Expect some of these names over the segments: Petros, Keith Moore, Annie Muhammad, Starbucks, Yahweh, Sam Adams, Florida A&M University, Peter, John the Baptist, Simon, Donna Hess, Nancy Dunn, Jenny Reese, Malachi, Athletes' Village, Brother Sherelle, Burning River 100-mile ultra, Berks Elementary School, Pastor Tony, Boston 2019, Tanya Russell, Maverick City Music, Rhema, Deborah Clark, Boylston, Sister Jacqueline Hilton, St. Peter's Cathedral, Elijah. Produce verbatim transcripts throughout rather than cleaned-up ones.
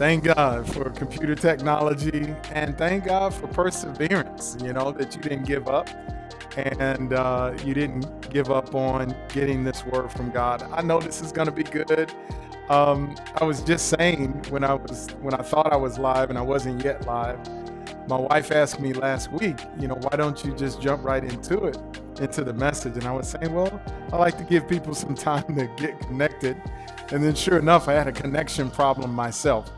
Thank God for computer technology, and thank God for perseverance, you know, that you didn't give up, and uh, you didn't give up on getting this word from God. I know this is going to be good. Um, I was just saying when I was when I thought I was live and I wasn't yet live, my wife asked me last week, you know, why don't you just jump right into it, into the message? And I was saying, well, I like to give people some time to get connected. And then sure enough, I had a connection problem myself.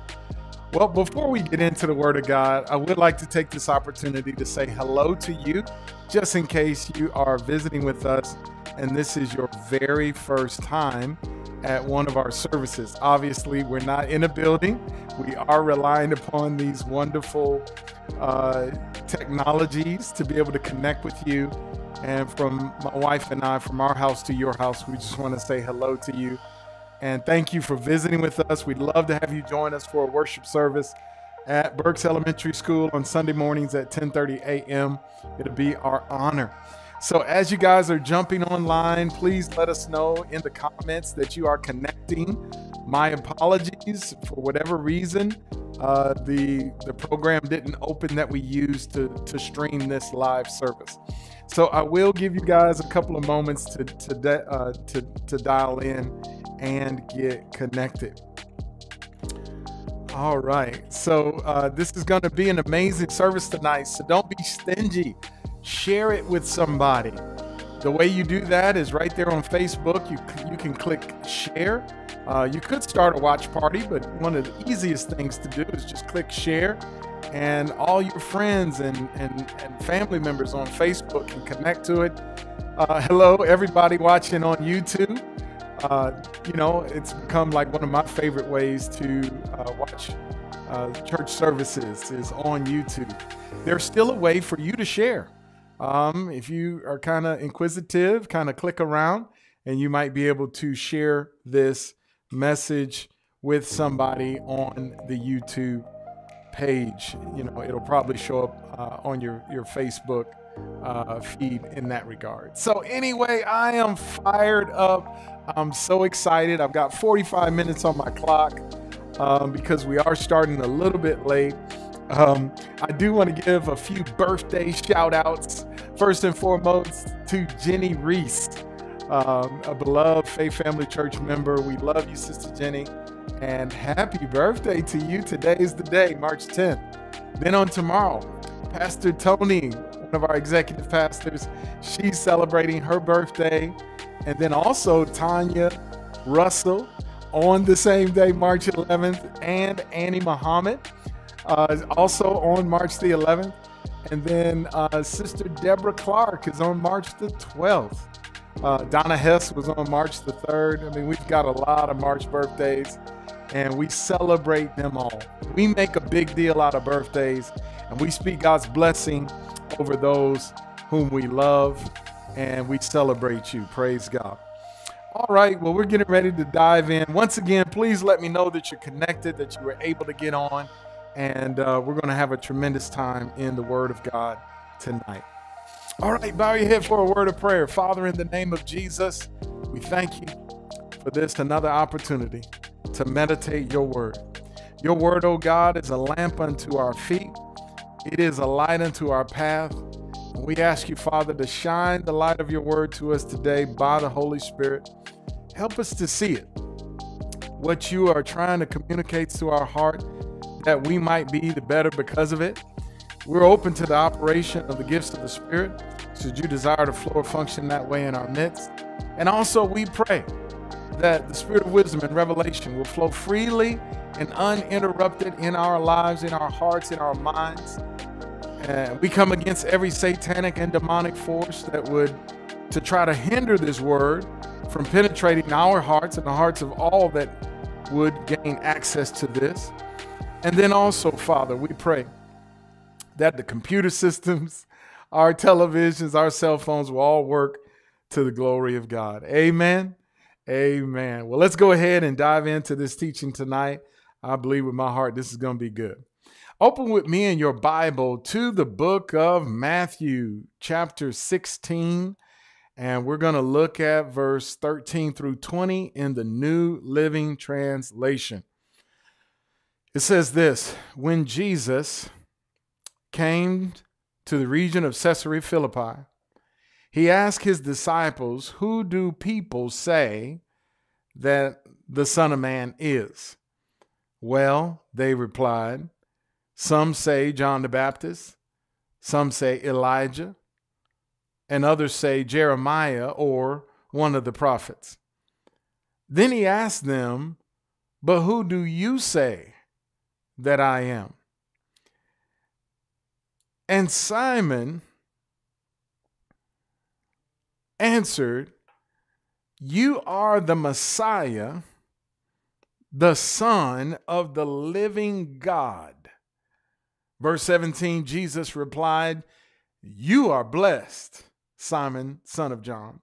Well, before we get into the Word of God, I would like to take this opportunity to say hello to you, just in case you are visiting with us and this is your very first time at one of our services. Obviously, we're not in a building. We are relying upon these wonderful uh, technologies to be able to connect with you. And from my wife and I, from our house to your house, we just want to say hello to you. And thank you for visiting with us. We'd love to have you join us for a worship service at Berks Elementary School on Sunday mornings at ten thirty a m It'll be our honor. So as you guys are jumping online, please let us know in the comments that you are connecting. My apologies for whatever reason. Uh, the, the program didn't open that we used to, to stream this live service. So I will give you guys a couple of moments to, to, uh, to, to dial in and get connected. All right, so uh, this is gonna be an amazing service tonight, so don't be stingy. Share it with somebody. The way you do that is right there on Facebook. You, you can click share. Uh, you could start a watch party, but one of the easiest things to do is just click share, and all your friends and, and, and family members on Facebook can connect to it. Uh, hello, everybody watching on YouTube. Uh, you know, it's become like one of my favorite ways to uh, watch uh, church services is on YouTube. There's still a way for you to share. Um, if you are kind of inquisitive, kind of click around, and you might be able to share this message with somebody on the YouTube page. You know, it'll probably show up uh, on your, your Facebook uh, feed in that regard. So anyway, I am fired up. I'm so excited. I've got forty-five minutes on my clock um, because we are starting a little bit late. Um, I do want to give a few birthday shout outs. First and foremost to Jenny Reese, um, a beloved Faith Family Church member. We love you, Sister Jenny, and happy birthday to you. Today is the day, March tenth. Then on tomorrow, Pastor Tony, one of our executive pastors, she's celebrating her birthday. And then also Tanya Russell on the same day, March eleventh, and Annie Muhammad uh, also on March the eleventh. And then uh, Sister Deborah Clark is on March the twelfth. Uh, Donna Hess was on March the third. I mean, we've got a lot of March birthdays, and we celebrate them all. We make a big deal out of birthdays, and we speak God's blessing over those whom we love. And we celebrate you. Praise God. All right. Well, we're getting ready to dive in. Once again, please let me know that you're connected, that you were able to get on. And uh, we're going to have a tremendous time in the Word of God tonight. All right. Bow your head for a word of prayer. Father, in the name of Jesus, we thank you for this, another opportunity to meditate your Word. Your Word, O God, is a lamp unto our feet. It is a light unto our path. We ask you, Father, to shine the light of your word to us today by the Holy Spirit. Help us to see it, what you are trying to communicate to our heart, that we might be the better because of it. We're open to the operation of the gifts of the Spirit, should you desire to flow or function that way in our midst. And also we pray that the Spirit of wisdom and revelation will flow freely and uninterrupted in our lives, in our hearts, in our minds. And we come against every satanic and demonic force that would to try to hinder this word from penetrating our hearts and the hearts of all that would gain access to this. And then also, Father, we pray that the computer systems, our televisions, our cell phones will all work to the glory of God. Amen. Amen. Well, let's go ahead and dive into this teaching tonight. I believe with my heart, this is going to be good. Open with me in your Bible to the book of Matthew, chapter sixteen, and we're going to look at verse thirteen through twenty in the New Living Translation. It says this, when Jesus came to the region of Caesarea Philippi, he asked his disciples, who do people say that the Son of Man is? Well, they replied, some say John the Baptist, some say Elijah, and others say Jeremiah or one of the prophets. Then he asked them, but who do you say that I am? And Simon answered, you are the Messiah, the Son of the living God. Verse seventeen, Jesus replied, you are blessed, Simon, son of John.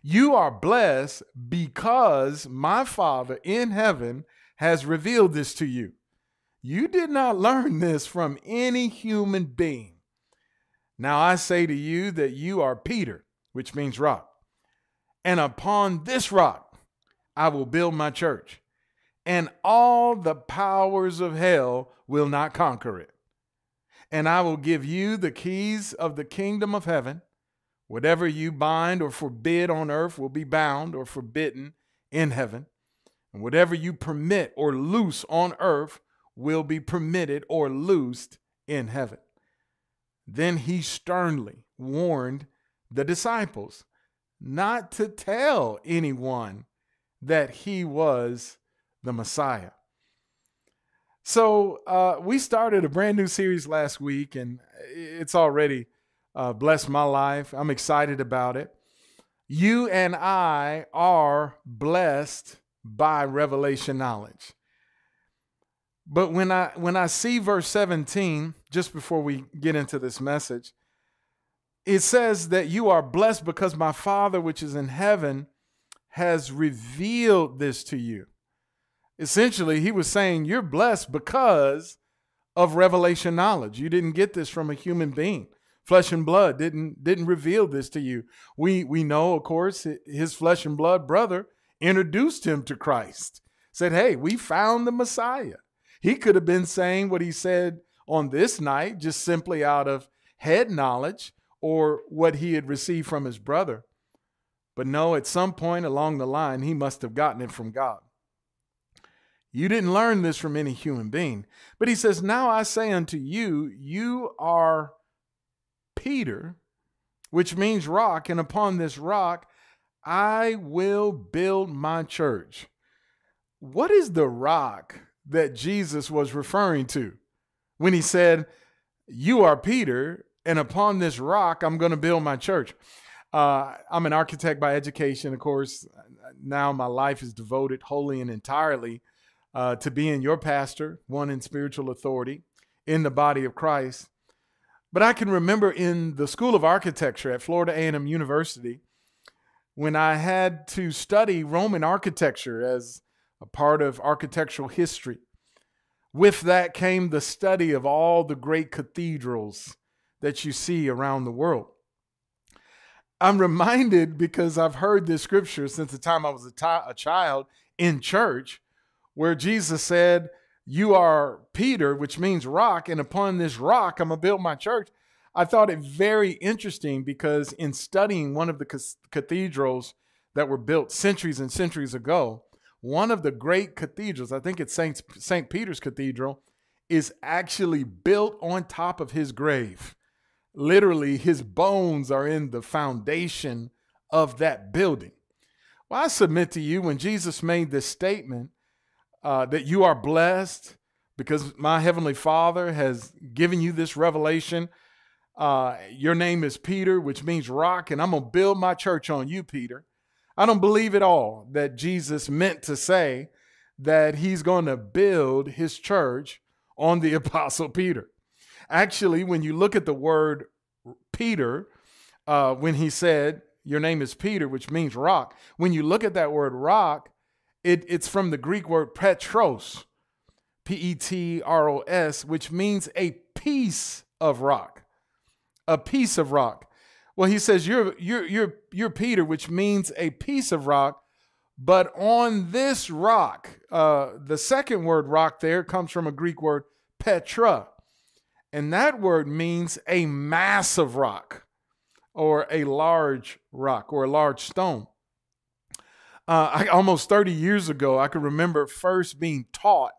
You are blessed because my Father in heaven has revealed this to you. You did not learn this from any human being. Now I say to you that you are Peter, which means rock. And upon this rock, I will build my church, and all the powers of hell will not conquer it. And I will give you the keys of the kingdom of heaven. Whatever you bind or forbid on earth will be bound or forbidden in heaven. And whatever you permit or loose on earth will be permitted or loosed in heaven. Then he sternly warned the disciples not to tell anyone that he was the Messiah. So uh, we started a brand new series last week, and it's already uh, blessed my life. I'm excited about it. You and I are blessed by revelation knowledge. But when I, when I see verse seventeen, just before we get into this message, it says that you are blessed because my Father, which is in heaven, has revealed this to you. Essentially, he was saying you're blessed because of revelation knowledge. You didn't get this from a human being. Flesh and blood didn't, didn't reveal this to you. We, we know, of course, his flesh and blood brother introduced him to Christ, said, hey, we found the Messiah. He could have been saying what he said on this night, just simply out of head knowledge, or what he had received from his brother. But no, at some point along the line, he must have gotten it from God. You didn't learn this from any human being. But he says, now I say unto you, you are Peter, which means rock, and upon this rock I will build my church. What is the rock that Jesus was referring to when he said, you are Peter, and upon this rock, I'm going to build my church? Uh, I'm an architect by education, of course. Now my life is devoted wholly and entirely uh, to being your pastor, one in spiritual authority in the body of Christ. But I can remember in the School of Architecture at Florida A and M University, when I had to study Roman architecture as a part of architectural history. With that came the study of all the great cathedrals that you see around the world. I'm reminded, because I've heard this scripture since the time I was a, a child in church, where Jesus said, you are Peter, which means rock, and upon this rock, I'm gonna build my church. I thought it very interesting because in studying one of the cathedrals that were built centuries and centuries ago, one of the great cathedrals, I think it's Saint Peter's Cathedral, is actually built on top of his grave. Literally, his bones are in the foundation of that building. Well, I submit to you, when Jesus made this statement uh, that you are blessed because my heavenly Father has given you this revelation, uh, your name is Peter, which means rock, and I'm going to build my church on you, Peter. I don't believe at all that Jesus meant to say that he's going to build his church on the Apostle Peter. Actually, when you look at the word Peter, uh, when he said, your name is Peter, which means rock. When you look at that word rock, it, it's from the Greek word Petros, P E T R O S, which means a piece of rock, a piece of rock. Well, he says, you're, you're, you're, you're Peter, which means a piece of rock, But on this rock, uh, the second word rock there comes from a Greek word, Petra. And that word means a massive rock or a large rock or a large stone. Uh, I, almost thirty years ago, I can remember first being taught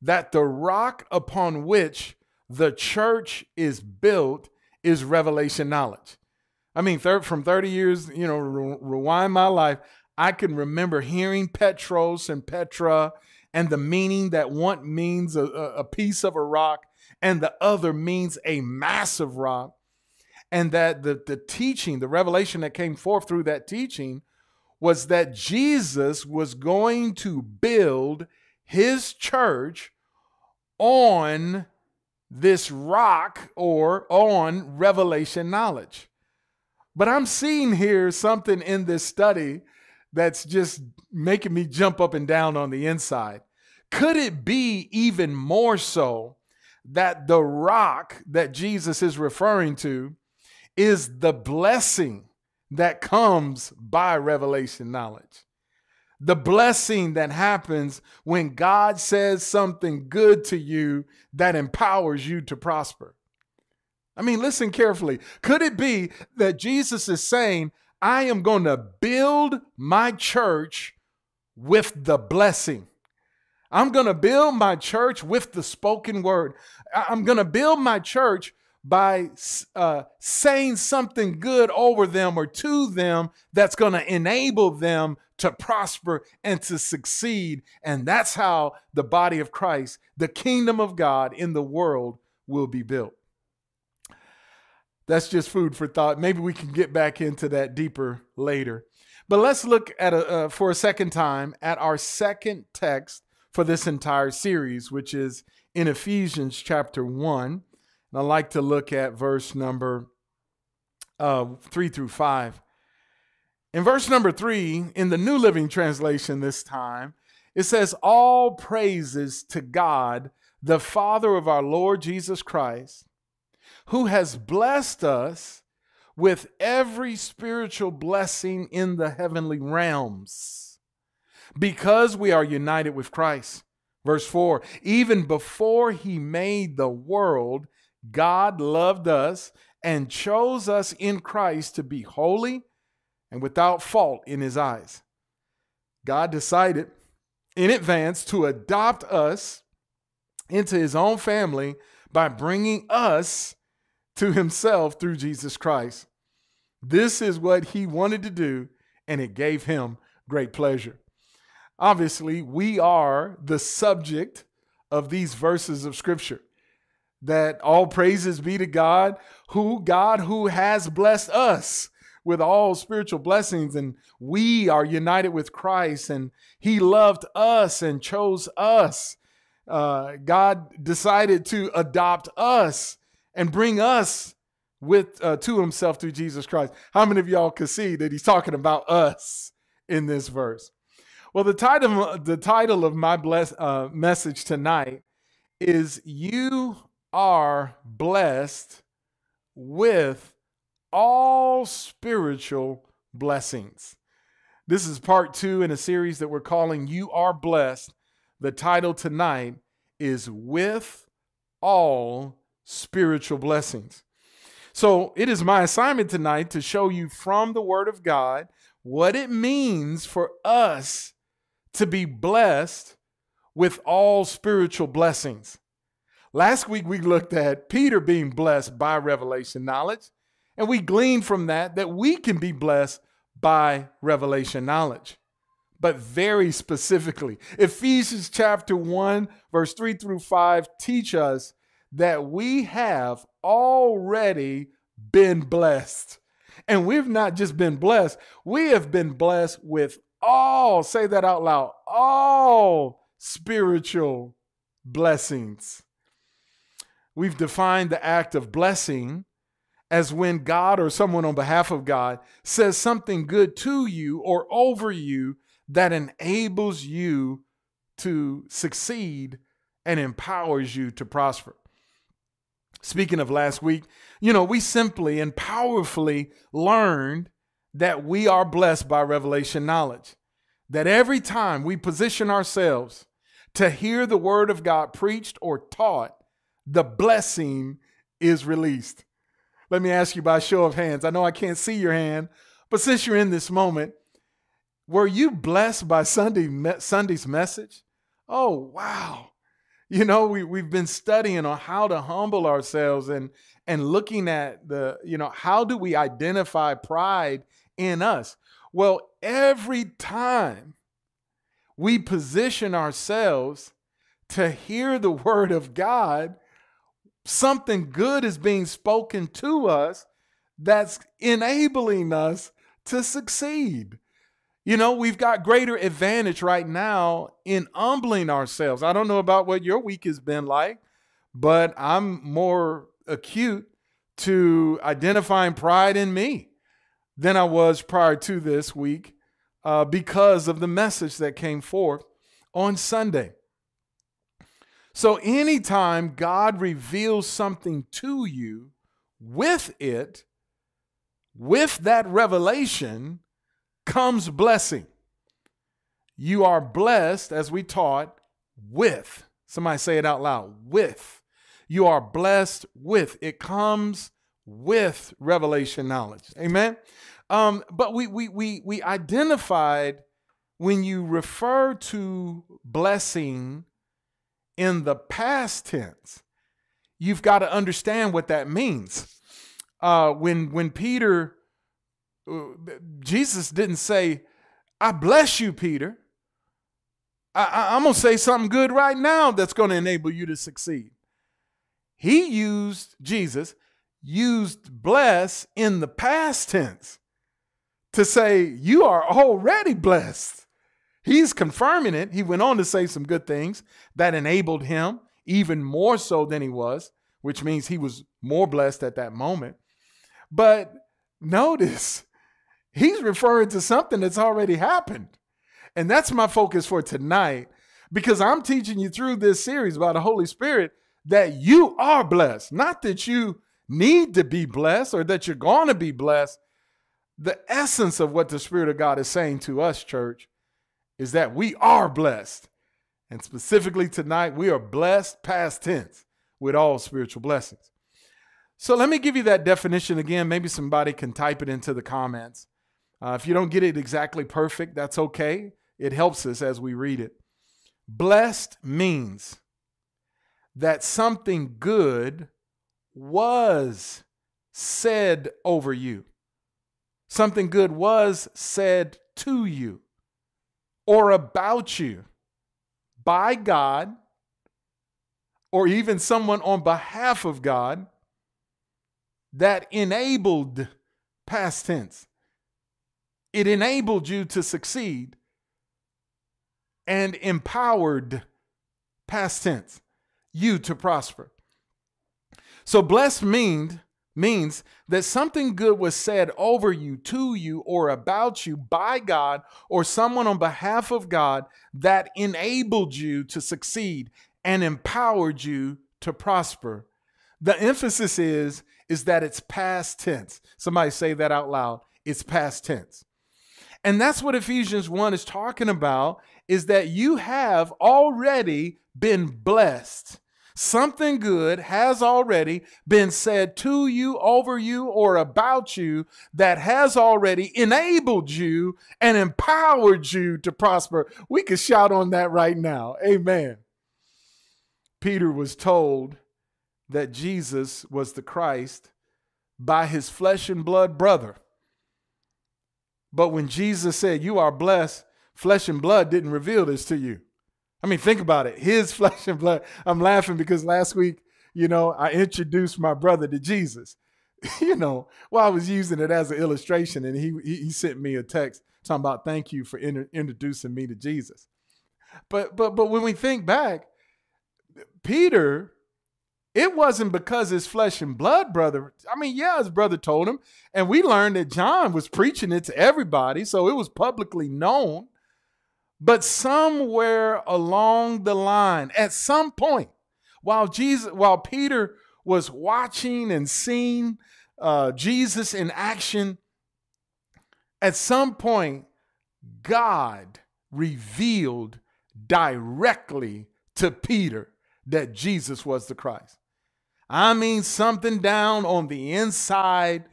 that the rock upon which the church is built is revelation knowledge. I mean, third, from thirty years, you know, re rewind my life, I can remember hearing Petros and Petra and the meaning that one means a, a piece of a rock and the other means a massive rock. And that the, the teaching, the revelation that came forth through that teaching was that Jesus was going to build his church on this rock or on revelation knowledge. But I'm seeing here something in this study that's just making me jump up and down on the inside. Could it be even more so that the rock that Jesus is referring to is the blessing that comes by revelation knowledge? The blessing that happens when God says something good to you that empowers you to prosper. I mean, listen carefully. Could it be that Jesus is saying, I am going to build my church with the blessing. I'm going to build my church with the spoken word. I'm going to build my church by uh, saying something good over them or to them that's going to enable them to prosper and to succeed. And that's how the body of Christ, the kingdom of God in the world, will be built. That's just food for thought. Maybe we can get back into that deeper later. But let's look at a, uh, for a second time at our second text for this entire series, which is in Ephesians chapter one. And I like to look at verse number uh, three through five. In verse number three, in the New Living Translation this time, it says, "All praises to God, the Father of our Lord Jesus Christ, who has blessed us with every spiritual blessing in the heavenly realms, because we are united with Christ." Verse four, "Even before he made the world, God loved us and chose us in Christ to be holy and without fault in his eyes." God decided in advance to adopt us into his own family by bringing us to himself through Jesus Christ. This is what he wanted to do, and it gave him great pleasure. Obviously, we are the subject of these verses of scripture, that all praises be to God, who God who has blessed us with all spiritual blessings, and we are united with Christ, and he loved us and chose us. Uh, God decided to adopt us and bring us with uh, to himself through Jesus Christ. How many of y'all could see that he's talking about us in this verse? Well, the title, the title of my bless, uh, message tonight is "You Are Blessed with All Spiritual Blessings." This is part two in a series that we're calling "You Are Blessed." The title tonight is "With All Spiritual Blessings." So it is my assignment tonight to show you from the Word of God what it means for us to be blessed with all spiritual blessings. Last week we looked at Peter being blessed by revelation knowledge, and we gleaned from that that we can be blessed by revelation knowledge. But very specifically, Ephesians chapter one, verse three through five, teach us that we have already been blessed. And we've not just been blessed, we have been blessed with all, say that out loud, all spiritual blessings. We've defined the act of blessing as when God or someone on behalf of God says something good to you or over you that enables you to succeed and empowers you to prosper. Speaking of last week, you know, we simply and powerfully learned that we are blessed by revelation knowledge, that every time we position ourselves to hear the word of God preached or taught, the blessing is released. Let me ask you by show of hands. I know I can't see your hand, but since you're in this moment, were you blessed by Sunday me- Sunday's message? Oh, wow. You know, we, we've been studying on how to humble ourselves and, and looking at the, you know, how do we identify pride in us? Well, every time we position ourselves to hear the word of God, something good is being spoken to us that's enabling us to succeed. You know, we've got greater advantage right now in humbling ourselves. I don't know about what your week has been like, but I'm more acute to identifying pride in me than I was prior to this week uh, because of the message that came forth on Sunday. So anytime God reveals something to you, with it, with that revelation, comes blessing. You are blessed, as we taught, with. Somebody say it out loud. With. You are blessed with. It comes with revelation knowledge. Amen. Um, but we we we we identified when you refer to blessing in the past tense, you've got to understand what that means. Uh, when when Peter. Jesus didn't say, I bless you, Peter. I, I, I'm going to say something good right now that's going to enable you to succeed. He used, Jesus, used bless in the past tense to say, you are already blessed. He's confirming it. He went on to say some good things that enabled him even more so than he was, which means he was more blessed at that moment. But notice, he's referring to something that's already happened. And that's my focus for tonight, because I'm teaching you through this series by the Holy Spirit that you are blessed, not that you need to be blessed or that you're going to be blessed. The essence of what the Spirit of God is saying to us, church, is that we are blessed. And specifically tonight, we are blessed past tense with all spiritual blessings. So let me give you that definition again. Maybe somebody can type it into the comments. Uh, if you don't get it exactly perfect, that's okay. It helps us as we read it. Blessed means that something good was said over you. Something good was said to you or about you by God, or even someone on behalf of God, that enabled, past tense. It enabled you to succeed and empowered, past tense, you to prosper. So blessed mean, means that something good was said over you, to you, or about you by God or someone on behalf of God that enabled you to succeed and empowered you to prosper. The emphasis is, is that it's past tense. Somebody say that out loud. It's past tense. And that's what Ephesians one is talking about, is that you have already been blessed. Something good has already been said to you, over you, or about you that has already enabled you and empowered you to prosper. We could shout on that right now. Amen. Peter was told that Jesus was the Christ by his flesh and blood brother. But when Jesus said, you are blessed, flesh and blood didn't reveal this to you. I mean, think about it. His flesh and blood. I'm laughing because last week, you know, I introduced my brother to Jesus, you know, well, I was using it as an illustration, and he, he sent me a text talking about, thank you for inter- introducing me to Jesus. But, but, but when we think back, Peter, it wasn't because his flesh and blood brother. I mean, yeah, his brother told him. And we learned that John was preaching it to everybody, so it was publicly known. But somewhere along the line, at some point, while Jesus, while Peter was watching and seeing uh, Jesus in action, at some point, God revealed directly to Peter that Jesus was the Christ. I mean, something down on the inside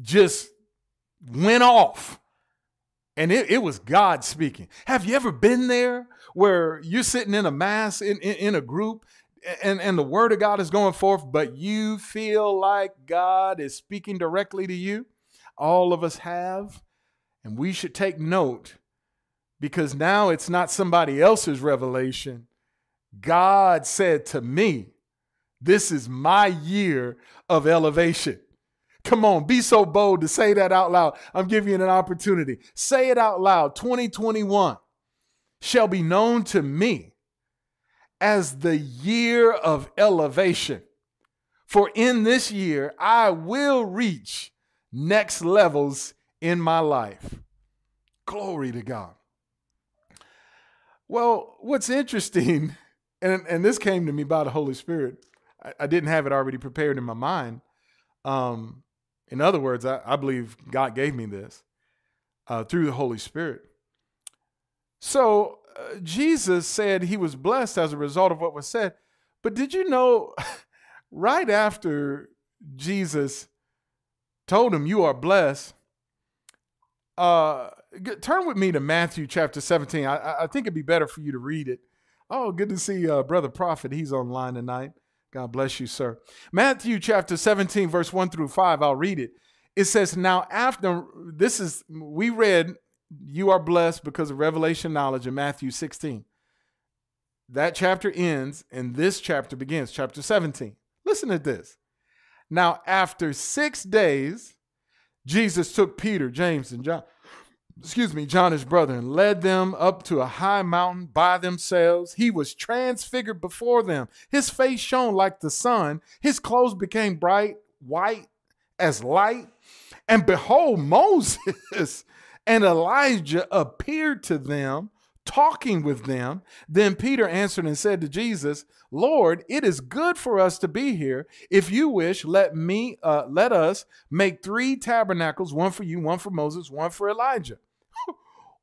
just went off. And it, it was God speaking. Have you ever been there where you're sitting in a mass in, in, in a group and, and the word of God is going forth, but you feel like God is speaking directly to you? All of us have. And we should take note, because now it's not somebody else's revelation. God said to me, this is my year of elevation. Come on, be so bold to say that out loud. I'm giving you an opportunity. Say it out loud. twenty twenty-one shall be known to me as the year of elevation. For in this year, I will reach next levels in my life. Glory to God. Well, what's interesting, and, and this came to me by the Holy Spirit. I, I didn't have it already prepared in my mind. Um, In other words, I, I believe God gave me this uh, through the Holy Spirit. So uh, Jesus said he was blessed as a result of what was said. But did you know, right after Jesus told him, you are blessed, uh, turn with me to Matthew chapter seventeen. I, I think it'd be better for you to read it. Oh, good to see uh, Brother Prophet. He's online tonight. God bless you, sir. Matthew chapter seventeen, verse one through five, I'll read it. It says, now after, this is, we read, you are blessed because of revelation knowledge in Matthew sixteen. That chapter ends and this chapter begins, chapter seventeen. Listen to this. Now after six days, Jesus took Peter, James, and John, excuse me, John his brother, and led them up to a high mountain by themselves. He was transfigured before them. His face shone like the sun. His clothes became bright, white as light. And behold, Moses and Elijah appeared to them, talking with them. Then Peter answered and said to Jesus, Lord, it is good for us to be here. If you wish, let me, uh, let us make three tabernacles, one for you, one for Moses, one for Elijah.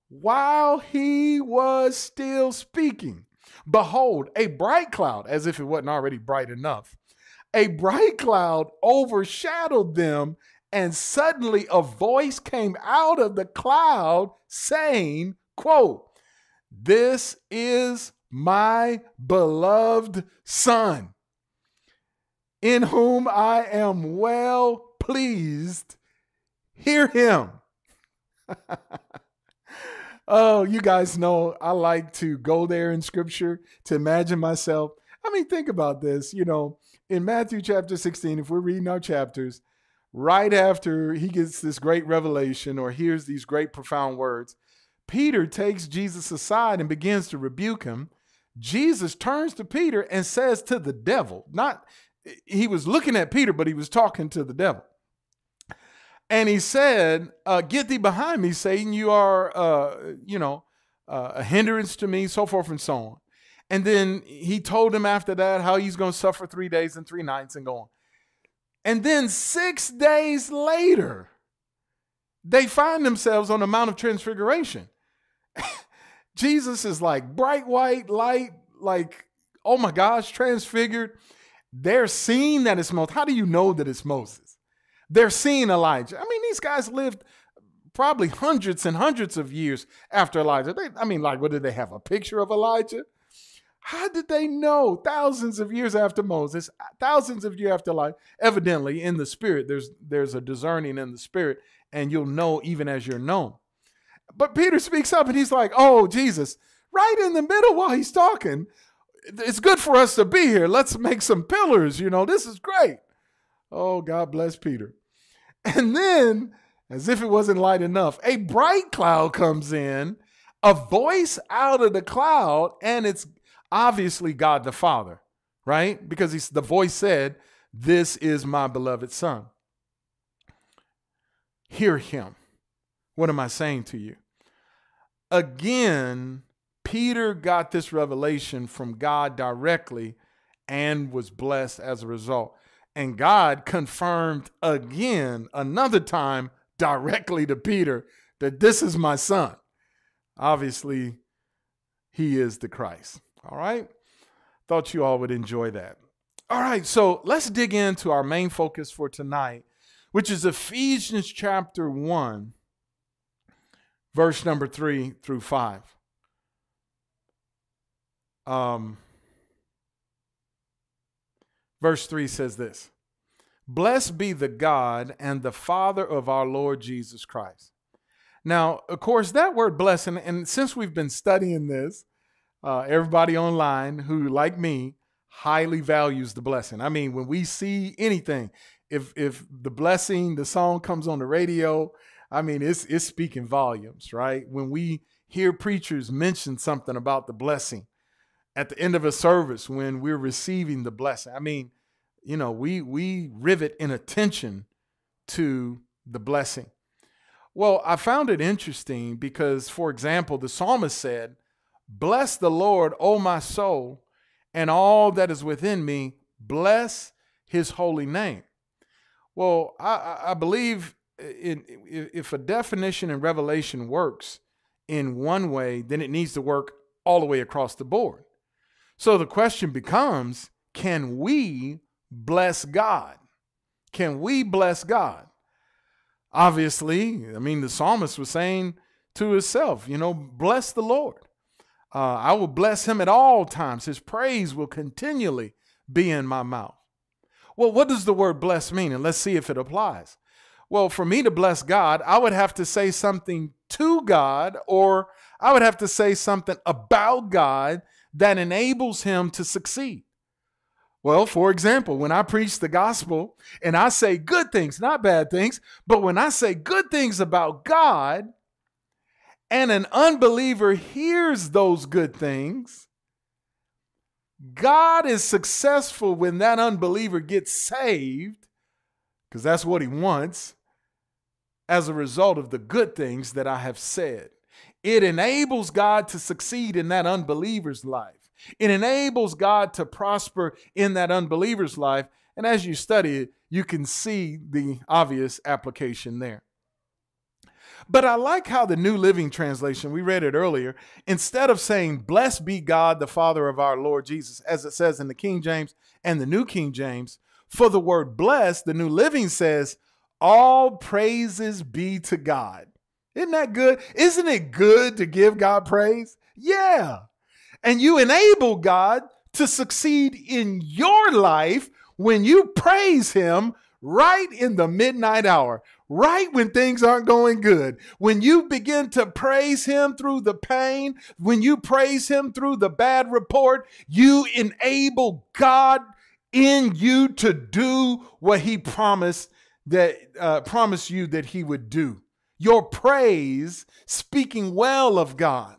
While he was still speaking, behold, a bright cloud, as if it wasn't already bright enough, a bright cloud overshadowed them, and suddenly a voice came out of the cloud saying, quote, this is my beloved son, in whom I am well pleased. Hear him. Oh, you guys know I like to go there in scripture to imagine myself. I mean, think about this. You know, in Matthew chapter sixteen, if we're reading our chapters, right after he gets this great revelation or hears these great profound words, Peter takes Jesus aside and begins to rebuke him. Jesus turns to Peter and says to the devil, not, he was looking at Peter, but he was talking to the devil. And he said, uh, get thee behind me, Satan, you are, uh, you know, uh, a hindrance to me, so forth and so on. And then he told him after that how he's going to suffer three days and three nights and go on. And then six days later, they find themselves on the Mount of Transfiguration. Jesus is like bright white light, like, oh my gosh, transfigured. They're seeing that it's Moses. How do you know that it's Moses? They're seeing Elijah. I mean, these guys lived probably hundreds and hundreds of years after Elijah. They, I mean, like, what did they have? A picture of Elijah? How did they know thousands of years after Moses, thousands of years after Elijah? Evidently, in the spirit, there's, there's a discerning in the spirit, and you'll know even as you're known. But Peter speaks up and he's like, oh, Jesus, right in the middle while he's talking, it's good for us to be here. Let's make some pillars. You know, this is great. Oh, God bless Peter. And then, as if it wasn't light enough, a bright cloud comes in, a voice out of the cloud, and it's obviously God the Father, right? Because he's, the voice said, this is my beloved son. Hear him. What am I saying to you? Again, Peter got this revelation from God directly and was blessed as a result. And God confirmed again, another time, directly to Peter that this is my son. Obviously, he is the Christ. All right. Thought you all would enjoy that. All right. So let's dig into our main focus for tonight, which is Ephesians chapter one, verse number three through five. Um, verse three says this: "Blessed be the God and the Father of our Lord Jesus Christ." Now, of course, that word blessing, and since we've been studying this, uh, everybody online who, like me, highly values the blessing. I mean, when we see anything, if if the blessing, the song comes on the radio, I mean, it's it's speaking volumes, right? When we hear preachers mention something about the blessing at the end of a service, when we're receiving the blessing, I mean, you know, we, we rivet in attention to the blessing. Well, I found it interesting because, for example, the psalmist said, "Bless the Lord, O my soul, and all that is within me, bless his holy name." Well, I, I believe in, if a definition in Revelation works in one way, then it needs to work all the way across the board. So the question becomes, can we bless God? Can we bless God? Obviously, I mean, the psalmist was saying to himself, you know, bless the Lord. Uh, I will bless him at all times. His praise will continually be in my mouth. Well, what does the word bless mean? And let's see if it applies. Well, for me to bless God, I would have to say something to God, or I would have to say something about God that enables him to succeed. Well, for example, when I preach the gospel and I say good things, not bad things, but when I say good things about God and an unbeliever hears those good things, God is successful when that unbeliever gets saved, because that's what he wants, as a result of the good things that I have said. It enables God to succeed in that unbeliever's life. It enables God to prosper in that unbeliever's life. And as you study it, you can see the obvious application there. But I like how the New Living Translation, we read it earlier, instead of saying, "Blessed be God, the Father of our Lord Jesus," as it says in the King James and the New King James, for the word blessed, the New Living says, "All praises be to God." Isn't that good? Isn't it good to give God praise? Yeah. And you enable God to succeed in your life when you praise him right in the midnight hour, right when things aren't going good. When you begin to praise him through the pain, when you praise him through the bad report, you enable God in you to do what he promised that uh, promised you that he would do. Your praise, speaking well of God.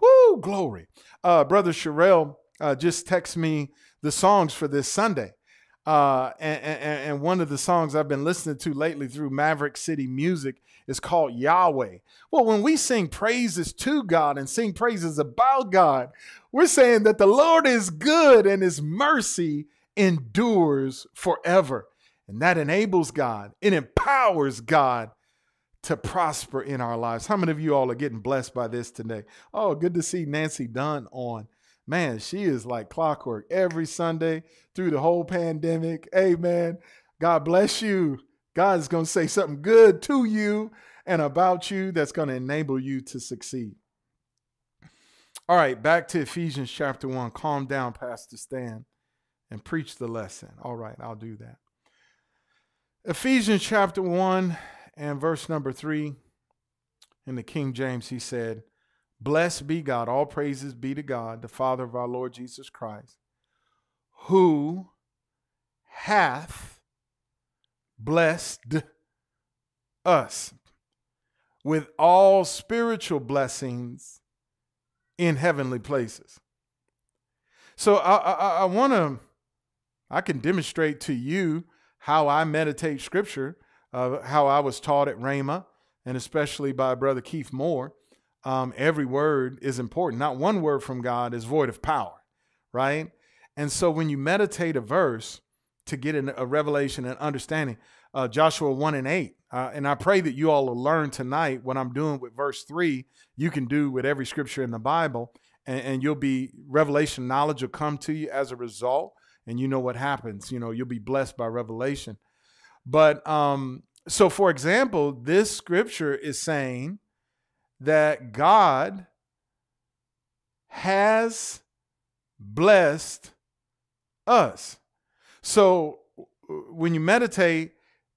Woo, glory. Uh, Brother Sherelle uh, just texted me the songs for this Sunday. Uh, and, and, and one of the songs I've been listening to lately through Maverick City Music is called Yahweh. Well, when we sing praises to God and sing praises about God, we're saying that the Lord is good and his mercy endures forever. And that enables God. It empowers God to prosper in our lives. How many of you all are getting blessed by this today? Oh, good to see Nancy Dunn on. Man, she is like clockwork every Sunday through the whole pandemic. Amen. God bless you. God is going to say something good to you and about you that's going to enable you to succeed. All right, back to Ephesians chapter one. Calm down, Pastor Stan, and preach the lesson. All right, I'll do that. Ephesians chapter one. And verse number three, in the King James, he said, "Blessed be God, all praises be to God, the Father of our Lord Jesus Christ, who hath blessed us with all spiritual blessings in heavenly places." So I, I, I want to, I can demonstrate to you how I meditate scripture, Uh, how I was taught at Rhema, and especially by Brother Keith Moore. Um, every word is important. Not one word from God is void of power, right? And so when you meditate a verse to get a revelation and understanding, uh, Joshua one and eight. Uh, and I pray that you all will learn tonight what I'm doing with verse three. You can do with every scripture in the Bible, and, and you'll be, revelation knowledge will come to you as a result. And you know what happens. You know, you'll be blessed by revelation. But um, so, for example, this scripture is saying that God has blessed us. So when you meditate,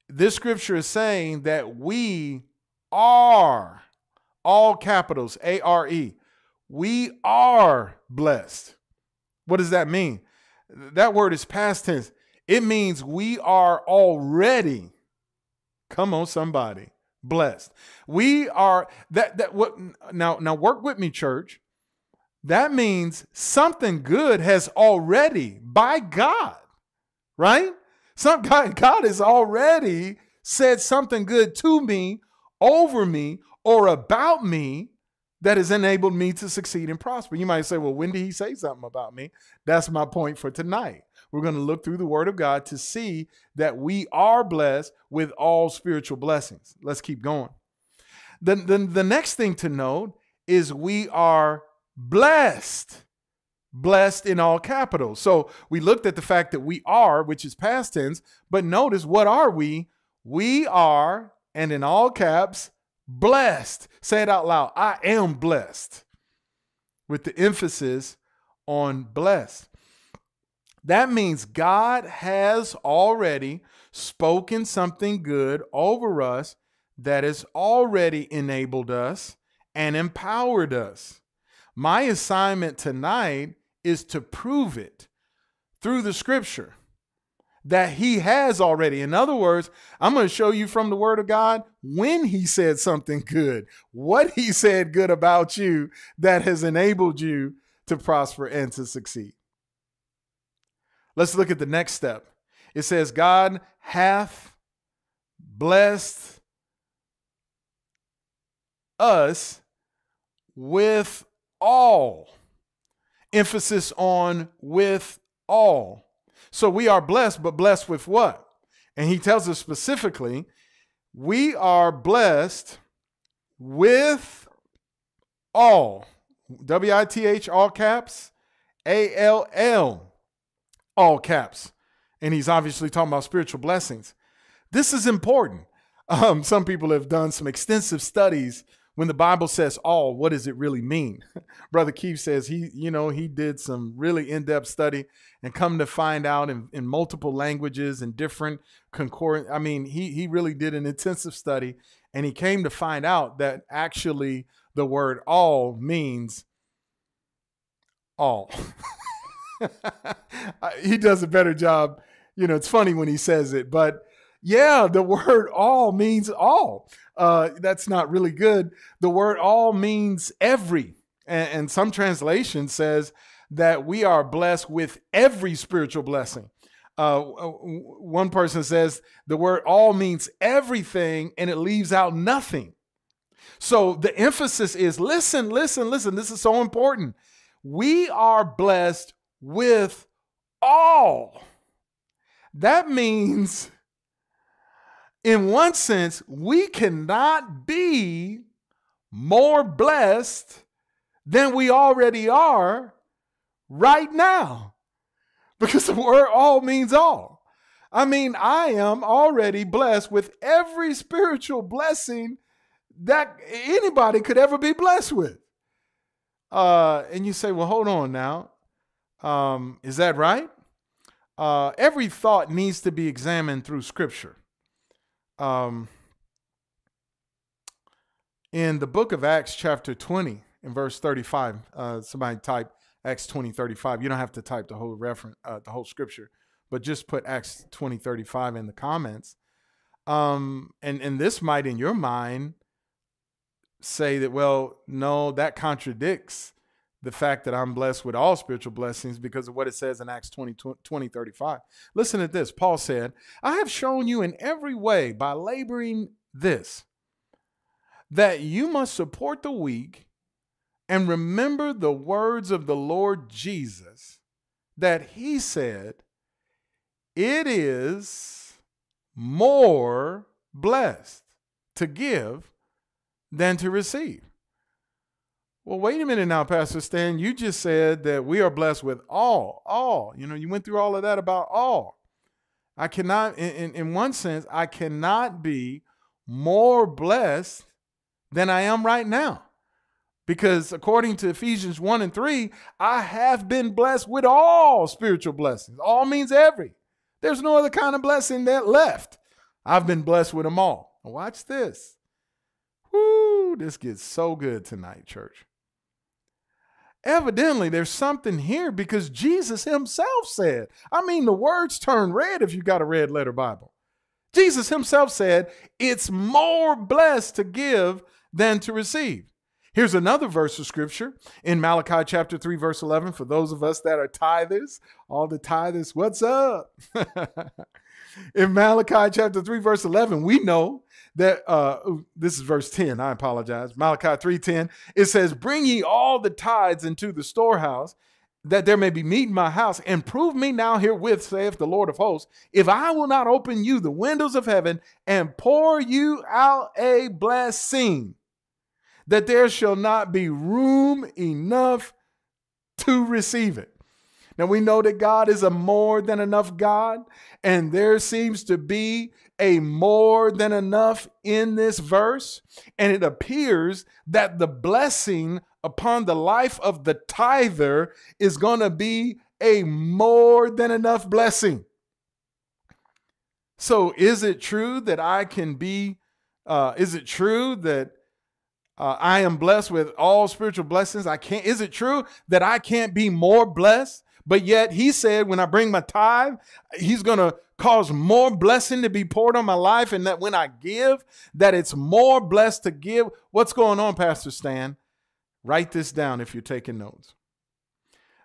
this scripture is saying that we are, all capitals, A R E, we are blessed. What does that mean? That word is past tense. It means we are already, come on somebody, blessed. We are, that, that what, now, now work with me, church. That means something good has already, by God, right? Some God, God has already said something good to me, over me, or about me that has enabled me to succeed and prosper. You might say, well, when did he say something about me? That's my point for tonight. We're going to look through the word of God to see that we are blessed with all spiritual blessings. Let's keep going. Then the, the next thing to note is we are blessed, blessed in all capitals. So we looked at the fact that we are, which is past tense, but notice, what are we? We are, and in all caps, blessed. Say it out loud. I am blessed, with the emphasis on blessed. That means God has already spoken something good over us that has already enabled us and empowered us. My assignment tonight is to prove it through the scripture that he has already. In other words, I'm going to show you from the word of God when he said something good, what he said good about you that has enabled you to prosper and to succeed. Let's look at the next step. It says, God hath blessed us with all. Emphasis on with all. So we are blessed, but blessed with what? And he tells us specifically, we are blessed with all. W I T H, all caps. A L L, all caps. And he's obviously talking about spiritual blessings. This is important. Um, some people have done some extensive studies. When the Bible says all, what does it really mean? Brother Keith says he, you know, he did some really in-depth study and come to find out in, in multiple languages and different concordant. I mean, he, he really did an intensive study, and he came to find out that actually the word all means all. He does a better job. You know, it's funny when he says it, but yeah, the word all means all. Uh, that's not really good. The word all means every. And, and some translation says that we are blessed with every spiritual blessing. Uh, one person says the word all means everything, and it leaves out nothing. So the emphasis is, listen, listen, listen. This is so important. We are blessed with all. That means, in one sense, we cannot be more blessed than we already are right now, because the word all means all. I mean, I am already blessed with every spiritual blessing that anybody could ever be blessed with. Uh, and you say, well, hold on now. Um, is that right? Uh, every thought needs to be examined through scripture. Um, in the book of Acts chapter twenty and verse thirty-five, uh, somebody type Acts twenty, thirty-five. You don't have to type the whole reference, uh, the whole scripture, but just put Acts twenty, thirty-five in the comments. Um, and, and this might in your mind say that, well, no, that contradicts the fact that I'm blessed with all spiritual blessings because of what it says in Acts twenty, twenty, thirty-five. Listen to this. Paul said, I have shown you in every way by laboring this, that you must support the weak and remember the words of the Lord Jesus, that he said, it is more blessed to give than to receive. Well, wait a minute now, Pastor Stan. You just said that we are blessed with all, all. You know, you went through all of that about all. I cannot, in, in one sense, I cannot be more blessed than I am right now. Because according to Ephesians one and three, I have been blessed with all spiritual blessings. All means every. There's no other kind of blessing that left. I've been blessed with them all. Watch this. Woo, this gets so good tonight, church. Evidently, there's something here because Jesus himself said, I mean, the words turn red if you got a red letter Bible. Jesus himself said, it's more blessed to give than to receive. Here's another verse of scripture in Malachi chapter three, verse eleven. For those of us that are tithers, all the tithers, what's up? In Malachi chapter three, verse eleven, we know that, uh, this is verse ten, I apologize. Malachi three ten, it says, bring ye all the tithes into the storehouse, that there may be meat in my house, and prove me now herewith, saith the Lord of hosts, if I will not open you the windows of heaven and pour you out a blessing, that there shall not be room enough to receive it. Now we know that God is a more than enough God, and there seems to be a more than enough in this verse. And it appears that the blessing upon the life of the tither is going to be a more than enough blessing. So is it true that I can be, uh, is it true that Uh, I am blessed with all spiritual blessings? I can't. Is it true that I can't be more blessed? But yet he said, when I bring my tithe, he's going to cause more blessing to be poured on my life. And that when I give, that it's more blessed to give. What's going on, Pastor Stan? Write this down if you're taking notes.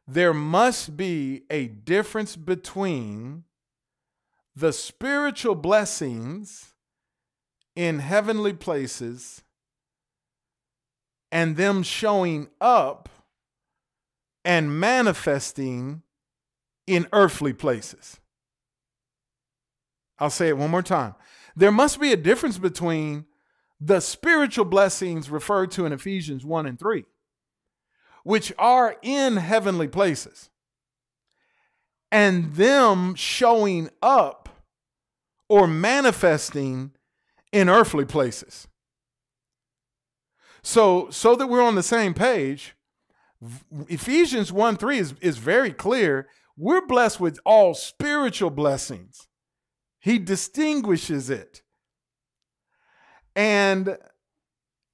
There must be a difference between the spiritual blessings in heavenly places and them showing up and manifesting in earthly places. I'll say it one more time. There must be a difference between the spiritual blessings referred to in Ephesians one and three, which are in heavenly places, and them showing up or manifesting in earthly places. So, so that we're on the same page, Ephesians one three is, is very clear. We're blessed with all spiritual blessings. He distinguishes it. And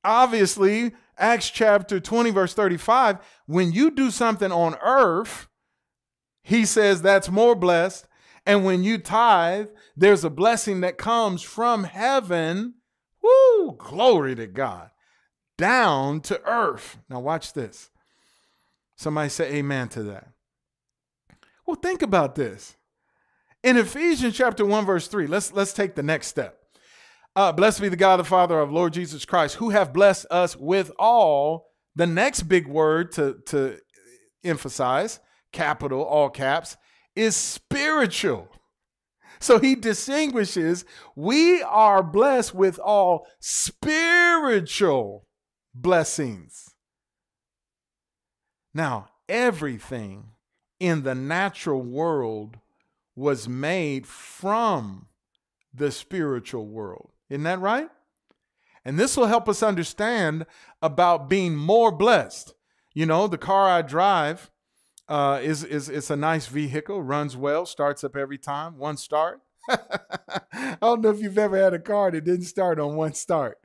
obviously, Acts chapter twenty, verse thirty-five, when you do something on earth, he says that's more blessed. And when you tithe, there's a blessing that comes from heaven. Woo, glory to God. Down to earth. Now watch this. Somebody say amen to that. Well, think about this. In Ephesians chapter one, verse three, let's, let's take the next step. Uh, blessed be the God, the Father of Lord Jesus Christ, who have blessed us with all. The next big word to, to emphasize, capital, all caps, is spiritual. So he distinguishes, we are blessed with all spiritual blessings. Now, everything in the natural world was made from the spiritual world. Isn't that right? And this will help us understand about being more blessed. You know, the car I drive uh, is, is, it's a nice vehicle, runs well, starts up every time, one start. I don't know if you've ever had a car that didn't start on one start.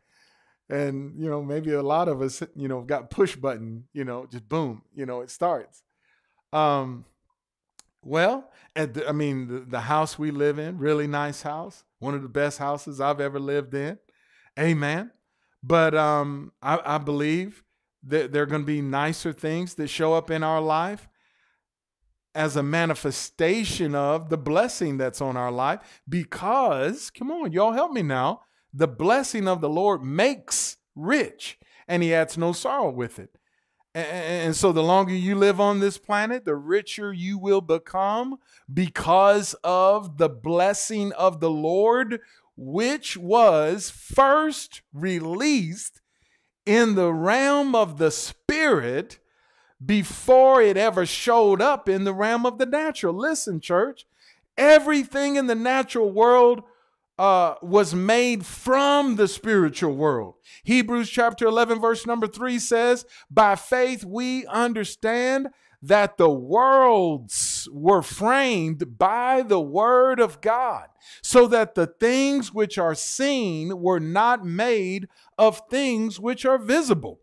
And, you know, maybe a lot of us, you know, got push button, you know, just boom, you know, it starts. Um, well, at the, I mean, the, the house we live in, really nice house. One of the best houses I've ever lived in. Amen. But um, I, I believe that there are going to be nicer things that show up in our life as a manifestation of the blessing that's on our life. Because, come on, y'all help me now. The blessing of the Lord makes rich, and he adds no sorrow with it. And so the longer you live on this planet, the richer you will become because of the blessing of the Lord, which was first released in the realm of the spirit before it ever showed up in the realm of the natural. Listen, church, everything in the natural world Uh, was made from the spiritual world. Hebrews chapter eleven, verse number three says, by faith we understand that the worlds were framed by the word of God, so that the things which are seen were not made of things which are visible.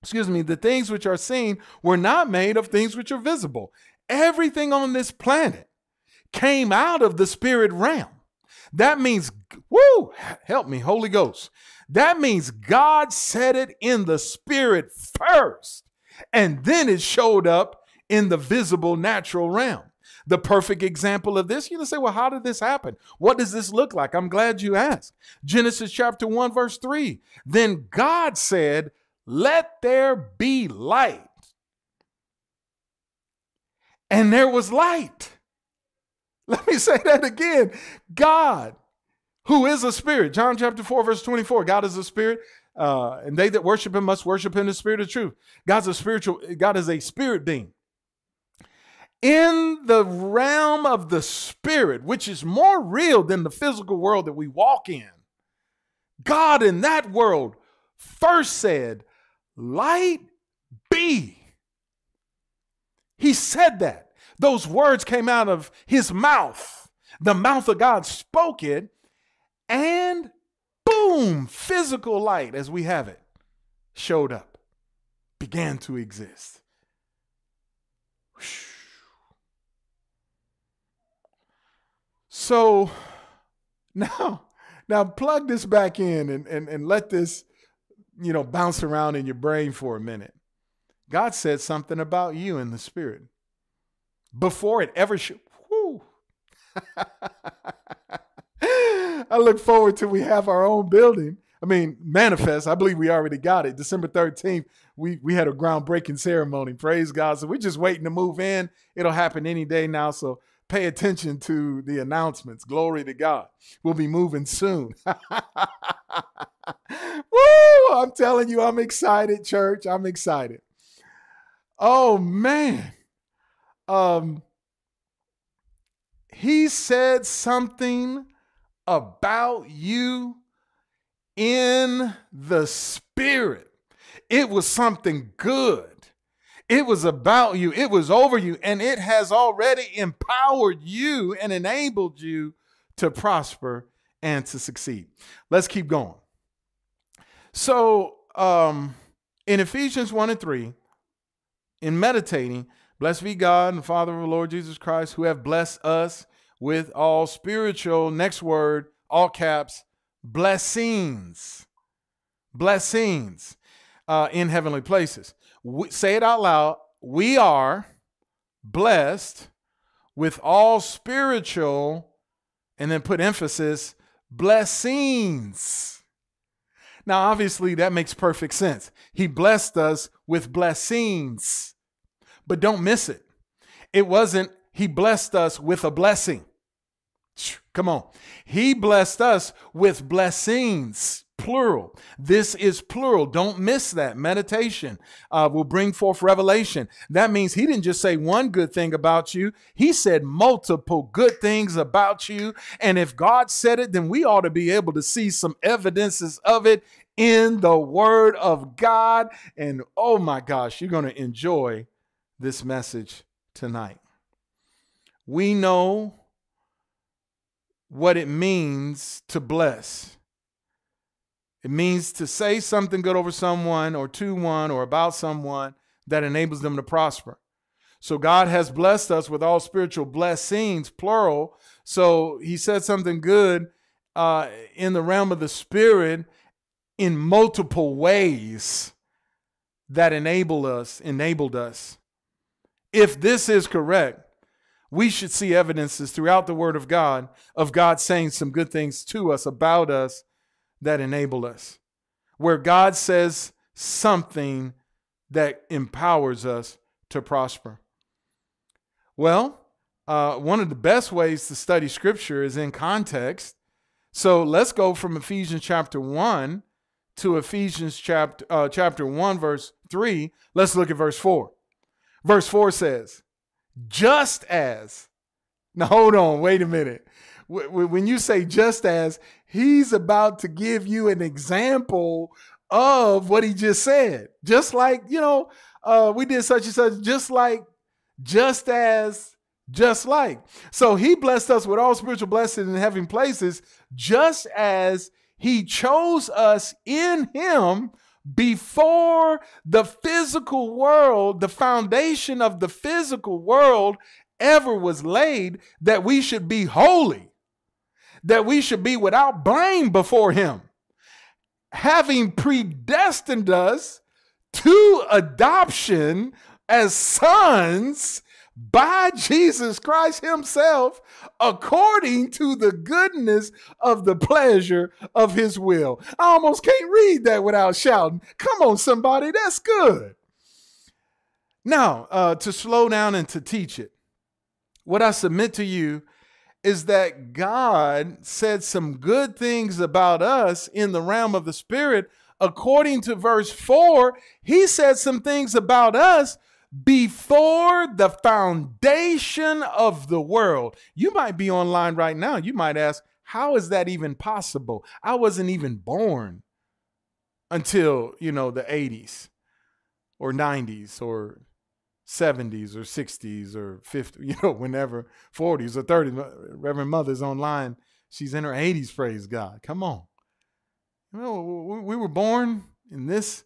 Excuse me, the things which are seen were not made of things which are visible. Everything on this planet came out of the spirit realm. That means, woo, help me, Holy Ghost. That means God said it in the spirit first, and then it showed up in the visible natural realm. The perfect example of this, you're going to say, well, how did this happen? What does this look like? I'm glad you asked. Genesis chapter one, verse three. Then God said, let there be light. And there was light. Let me say that again. God, who is a spirit, John chapter four, verse twenty-four, God is a spirit, uh, and they that worship him must worship him in the spirit of truth. God's a spiritual, God is a spirit being. In the realm of the spirit, which is more real than the physical world that we walk in, God in that world first said, light be. He said that. Those words came out of his mouth. The mouth of God spoke it, and boom, physical light as we have it showed up, began to exist. So now, now plug this back in and, and, and let this, you know, bounce around in your brain for a minute. God said something about you in the spirit before it ever should. I look forward to we have our own building. I mean, manifest. I believe we already got it. December thirteenth, we, we had a groundbreaking ceremony. Praise God. So we're just waiting to move in. It'll happen any day now. So pay attention to the announcements. Glory to God. We'll be moving soon. Woo! I'm telling you, I'm excited, church. I'm excited. Oh, man. Um, he said something about you in the spirit. It was something good. It was about you. It was over you. And it has already empowered you and enabled you to prosper and to succeed. Let's keep going. So, um, in Ephesians one and three, in meditating, blessed be God and Father of the Lord Jesus Christ, who have blessed us with all spiritual, next word, all caps, blessings, blessings uh, in heavenly places. We, say it out loud. We are blessed with all spiritual, and then put emphasis, blessings. Now, obviously, that makes perfect sense. He blessed us with blessings. But don't miss it. It wasn't, he blessed us with a blessing. Come on. He blessed us with blessings, plural. This is plural. Don't miss that. Meditation uh, will bring forth revelation. That means he didn't just say one good thing about you. He said multiple good things about you. And if God said it, then we ought to be able to see some evidences of it in the word of God. And oh my gosh, you're going to enjoy this message tonight. We know what it means to bless. It means to say something good over someone or to one or about someone that enables them to prosper. So God has blessed us with all spiritual blessings, plural. So he said something good uh, in the realm of the spirit in multiple ways that enable us, enabled us. If this is correct, we should see evidences throughout the word of God of God saying some good things to us, about us, that enable us. Where God says something that empowers us to prosper. Well, uh, one of the best ways to study Scripture is in context. So let's go from Ephesians chapter one to Ephesians chapter, uh, chapter one, verse three. Let's look at verse four. Verse four says, just as, now hold on, wait a minute. When you say just as, he's about to give you an example of what he just said. Just like, you know, uh, we did such and such, just like, just as, just like. So he blessed us with all spiritual blessings in heavenly places, just as he chose us in him before the physical world, the foundation of the physical world ever was laid, that we should be holy, that we should be without blame before him, having predestined us to adoption as sons by Jesus Christ himself, according to the goodness of the pleasure of his will. I almost can't read that without shouting. Come on, somebody, that's good. Now, uh, to slow down and to teach it, what I submit to you is that God said some good things about us in the realm of the Spirit. According to verse four, he said some things about us before the foundation of the world. You might be online right now. You might ask, how is that even possible? I wasn't even born until, you know, the eighties or nineties or seventies or sixties or fifties, you know, whenever, forties or thirties. Reverend Mother's online. She's in her eighties, praise God. Come on. You know, we were born in this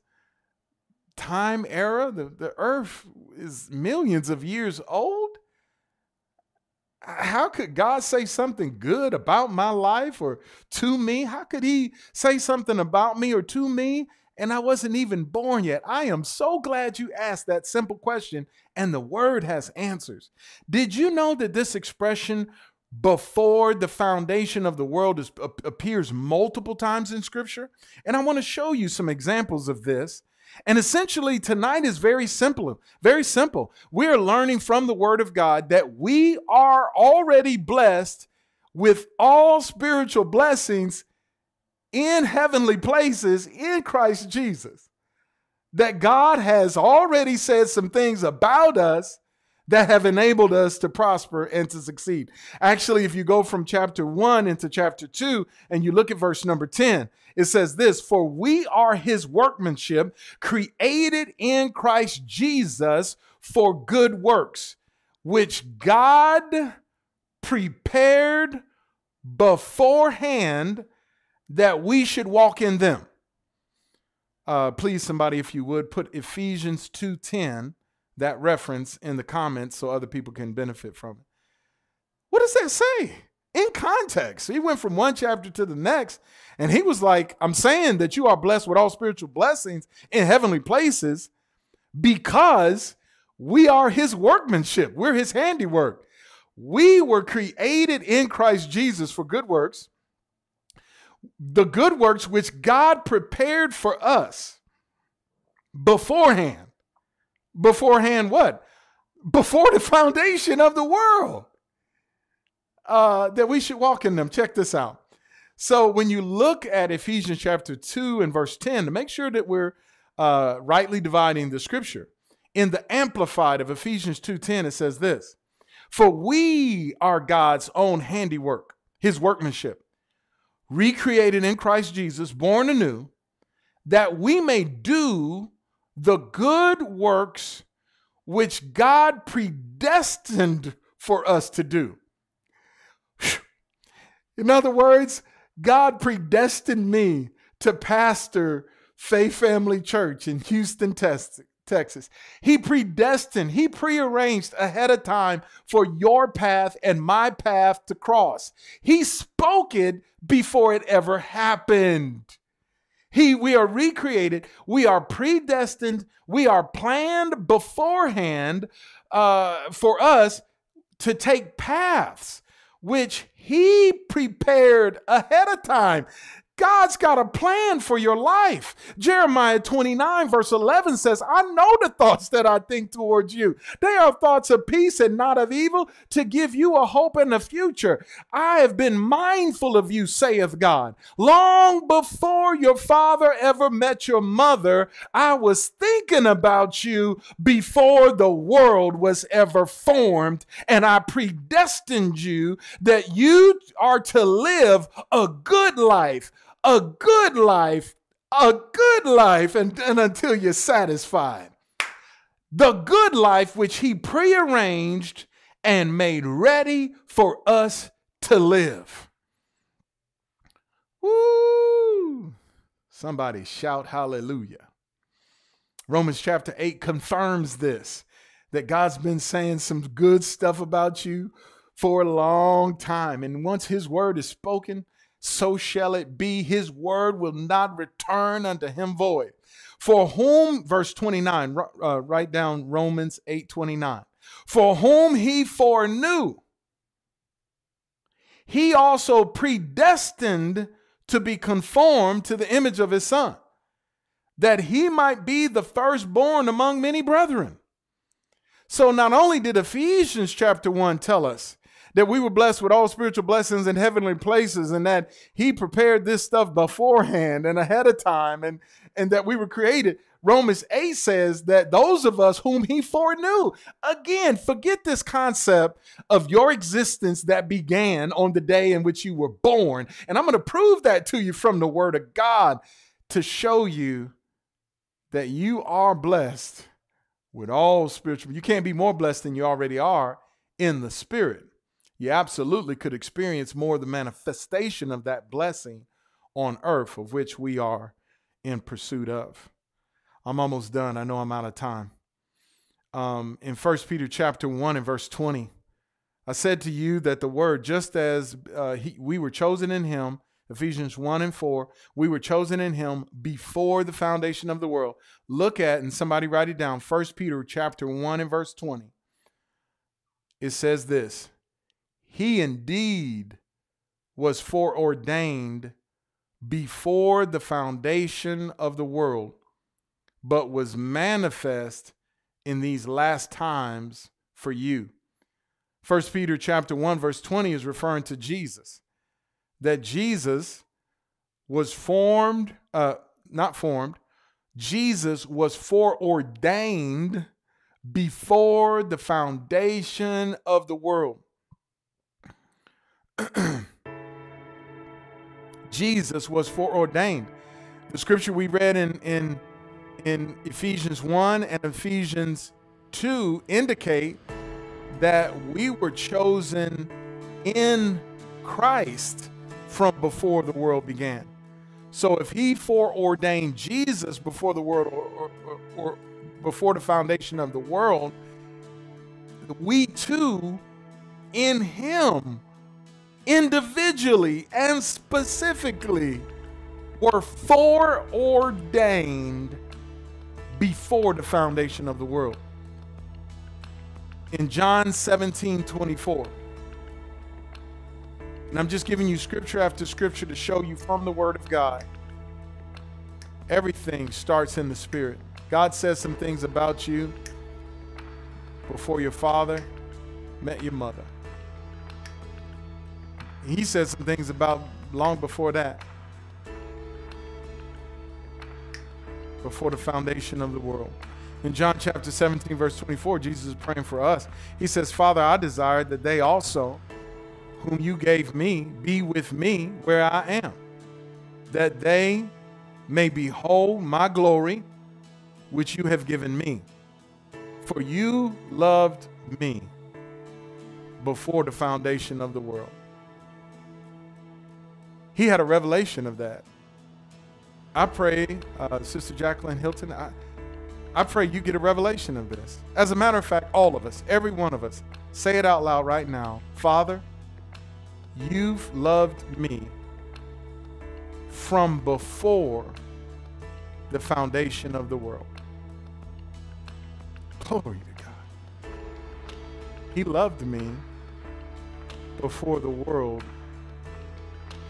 time era. The, the earth is millions of years old. How could God say something good about my life or to me? How could he say something about me or to me? And I wasn't even born yet. I am so glad you asked that simple question, and the word has answers. Did you know that this expression, before the foundation of the world, is, appears multiple times in Scripture? And I want to show you some examples of this. And essentially tonight is very simple, very simple. We are learning from the word of God that we are already blessed with all spiritual blessings in heavenly places in Christ Jesus, that God has already said some things about us that have enabled us to prosper and to succeed. Actually, if you go from chapter one into chapter two and you look at verse number ten, it says this, for we are his workmanship, created in Christ Jesus for good works, which God prepared beforehand that we should walk in them. Uh, please, somebody, if you would, put Ephesians two ten, that reference, in the comments so other people can benefit from it. What does that say? In context, he went from one chapter to the next, and he was like, I'm saying that you are blessed with all spiritual blessings in heavenly places because we are his workmanship. We're his handiwork. We were created in Christ Jesus for good works, the good works which God prepared for us beforehand. Beforehand what? Before the foundation of the world, uh, that we should walk in them. Check this out. So when you look at Ephesians chapter two and verse ten, to make sure that we're uh, rightly dividing the Scripture, in the Amplified of Ephesians two ten, it says this, for we are God's own handiwork, his workmanship, recreated in Christ Jesus, born anew, that we may do the good works which God predestined for us to do. In other words, God predestined me to pastor Faith Family Church in Houston, Texas. He predestined, he prearranged ahead of time for your path and my path to cross. He spoke it before it ever happened. He, we are recreated, we are predestined, we are planned beforehand uh, for us to take paths which he prepared ahead of time. God's got a plan for your life. Jeremiah twenty-nine verse eleven says, I know the thoughts that I think towards you. They are thoughts of peace and not of evil, to give you a hope and a future. I have been mindful of you, saith God. Long before your father ever met your mother, I was thinking about you before the world was ever formed, and I predestined you that you are to live a good life. A good life, a good life, and, and until you're satisfied. The good life which he prearranged and made ready for us to live. Woo! Somebody shout hallelujah. Romans chapter eight confirms this, that God's been saying some good stuff about you for a long time. And once his word is spoken, so shall it be. His word will not return unto him void. For whom, verse twenty-nine, uh, write down Romans eight twenty-nine. For whom he foreknew, he also predestined to be conformed to the image of his son, that he might be the firstborn among many brethren. So not only did Ephesians chapter one tell us that we were blessed with all spiritual blessings in heavenly places, and that he prepared this stuff beforehand and ahead of time, and, and that we were created. Romans eight says that those of us whom he foreknew, again, forget this concept of your existence that began on the day in which you were born. And I'm going to prove that to you from the word of God to show you that you are blessed with all spiritual. You can't be more blessed than you already are in the spirit. You absolutely could experience more of the manifestation of that blessing on earth, of which we are in pursuit of. I'm almost done. I know I'm out of time. Um, in First Peter chapter one and verse twenty, I said to you that the word, just as uh, he, we were chosen in him, Ephesians one and four, we were chosen in him before the foundation of the world. Look at, and somebody write it down, First Peter chapter one and verse twenty. It says this. He indeed was foreordained before the foundation of the world, but was manifest in these last times for you. First Peter chapter one, verse twenty is referring to Jesus, that Jesus was formed, uh, not formed, Jesus was foreordained before the foundation of the world. Jesus was foreordained. The scripture we read in, in, in Ephesians one and Ephesians two indicate that we were chosen in Christ from before the world began. So if he foreordained Jesus before the world, or, or, or before the foundation of the world, we too in him individually and specifically were foreordained before the foundation of the world. In John seventeen twenty-four, and I'm just giving you scripture after scripture to show you from the word of God, everything starts in the spirit. God says some things about you before your father met your mother. He said some things about long before that, before the foundation of the world. In John chapter seventeen, verse twenty-four, Jesus is praying for us. He says, Father, I desire that they also, whom you gave me, be with me where I am, that they may behold my glory, which you have given me. For you loved me before the foundation of the world. He had a revelation of that. I pray, uh, Sister Jacqueline Hilton, I, I pray you get a revelation of this. As a matter of fact, all of us, every one of us, say it out loud right now. Father, you've loved me from before the foundation of the world. Glory to God. He loved me before the world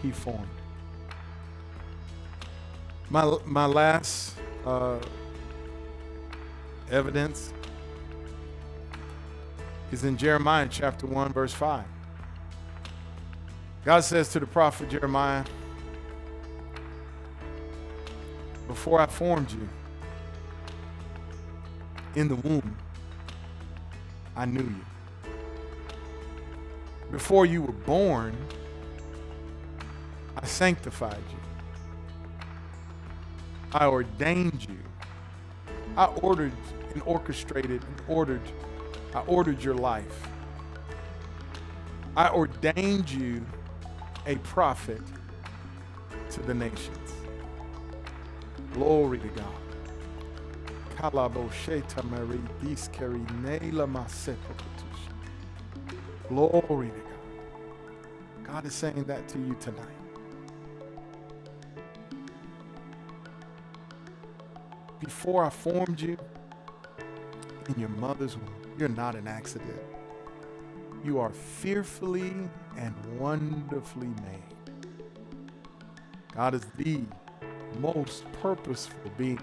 he formed. My, my last uh, evidence is in Jeremiah chapter one, verse five. God says to the prophet Jeremiah, before I formed you in the womb, I knew you. Before you were born, I sanctified you. I ordained you. I ordered and orchestrated and ordered. I ordered your life. I ordained you a prophet to the nations. Glory to God. Glory to God. God is saying that to you tonight. Before I formed you in your mother's womb, you're not an accident. You are fearfully and wonderfully made. God is the most purposeful being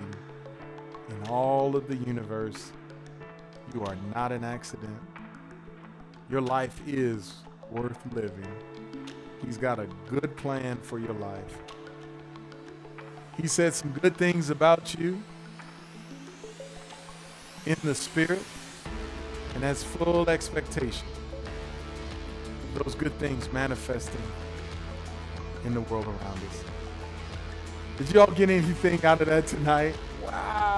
in all of the universe. You are not an accident. Your life is worth living. He's got a good plan for your life. He said some good things about you in the spirit, and that's full expectation. Those good things manifesting in the world around us. Did y'all get anything out of that tonight? Wow.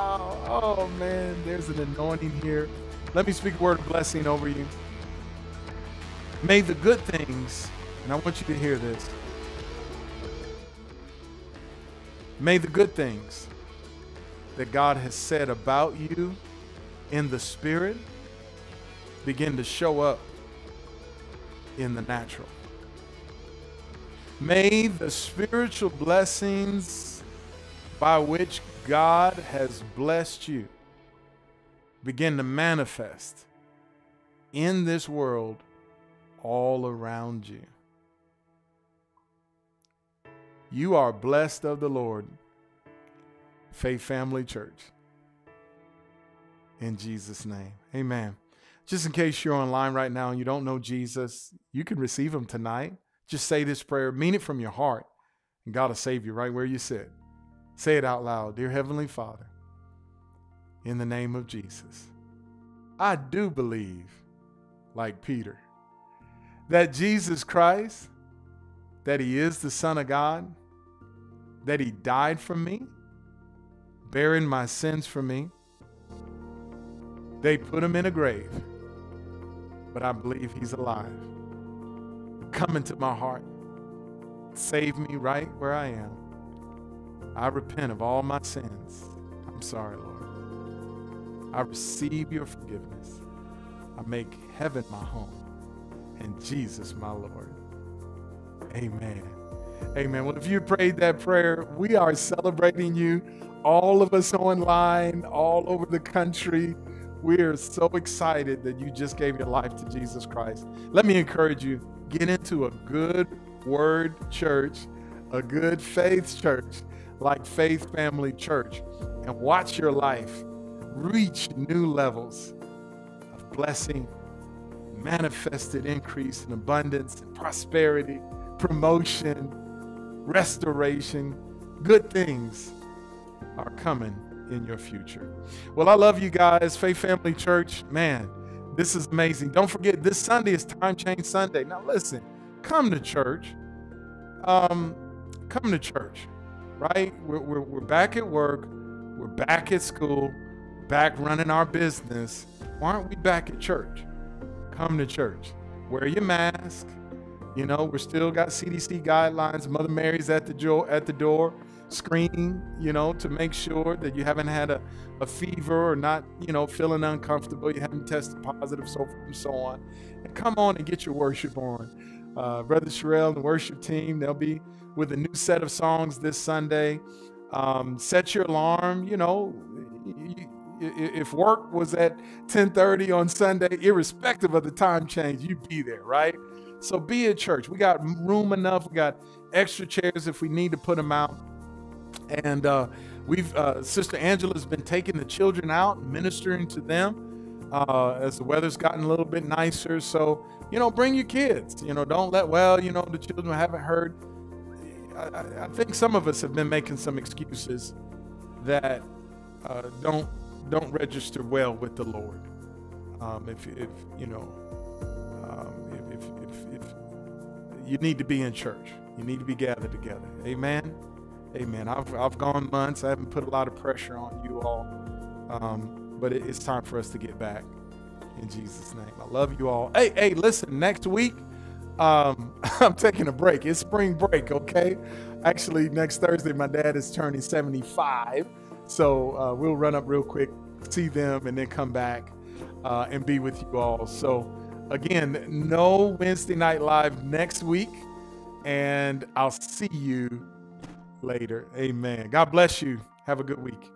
Oh, man, there's an anointing here. Let me speak a word of blessing over you. May the good things, and I want you to hear this. May the good things that God has said about you in the spirit begin to show up in the natural. May the spiritual blessings by which God has blessed you begin to manifest in this world all around you. You are blessed of the Lord, Faith Family Church. In Jesus' name, amen. Just in case you're online right now and you don't know Jesus, you can receive him tonight. Just say this prayer, mean it from your heart, and God will save you right where you sit. Say it out loud. Dear Heavenly Father, in the name of Jesus, I do believe, like Peter, that Jesus Christ, that he is the Son of God, that he died for me, bearing my sins for me. They put him in a grave, but I believe he's alive. Come into my heart. Save me right where I am. I repent of all my sins. I'm sorry, Lord. I receive your forgiveness. I make heaven my home and Jesus my Lord. Amen. Amen. Well, if you prayed that prayer, we are celebrating you. All of us online, all over the country. We are so excited that you just gave your life to Jesus Christ. Let me encourage you, get into a good word church, a good faith church, like Faith Family Church, and watch your life reach new levels of blessing, manifested increase in abundance and prosperity, promotion, restoration. Good things are coming in your future. Well, I love you guys. Faith Family Church, man, this is amazing. Don't forget, this Sunday is Time Change Sunday. Now listen, come to church. Um, come to church, right? We're, we're, we're back at work. We're back at school, back running our business. Why aren't we back at church? Come to church. Wear your mask. You know, we're still got C D C guidelines. Mother Mary's at the, jo- at the door. Screening, you know, to make sure that you haven't had a, a fever or not, you know, feeling uncomfortable, you haven't tested positive, so forth and so on. And come on and get your worship on. Uh, Brother Sherelle and the worship team, they'll be with a new set of songs this Sunday. Um, set your alarm, you know, if work was at ten thirty on Sunday, irrespective of the time change, you'd be there, right? So be at church. We got room enough. We got extra chairs if we need to put them out. And uh, we've uh, Sister Angela's been taking the children out, ministering to them uh, as the weather's gotten a little bit nicer. So, you know, bring your kids. You know, don't let, well, you know, the children haven't heard. I, I think some of us have been making some excuses that uh, don't don't register well with the Lord. Um, if, if, you know, um, if, if, if, if you need to be in church, you need to be gathered together. Amen. Amen. I've, I've gone months. I haven't put a lot of pressure on you all, um, but it, it's time for us to get back in Jesus' name. I love you all. Hey, hey, listen, next week, um, I'm taking a break. It's spring break. Okay. Actually, next Thursday, my dad is turning seventy-five. So uh, we'll run up real quick, see them, and then come back uh, and be with you all. So again, no Wednesday Night Live next week, and I'll see you later. Amen. God bless you. Have a good week.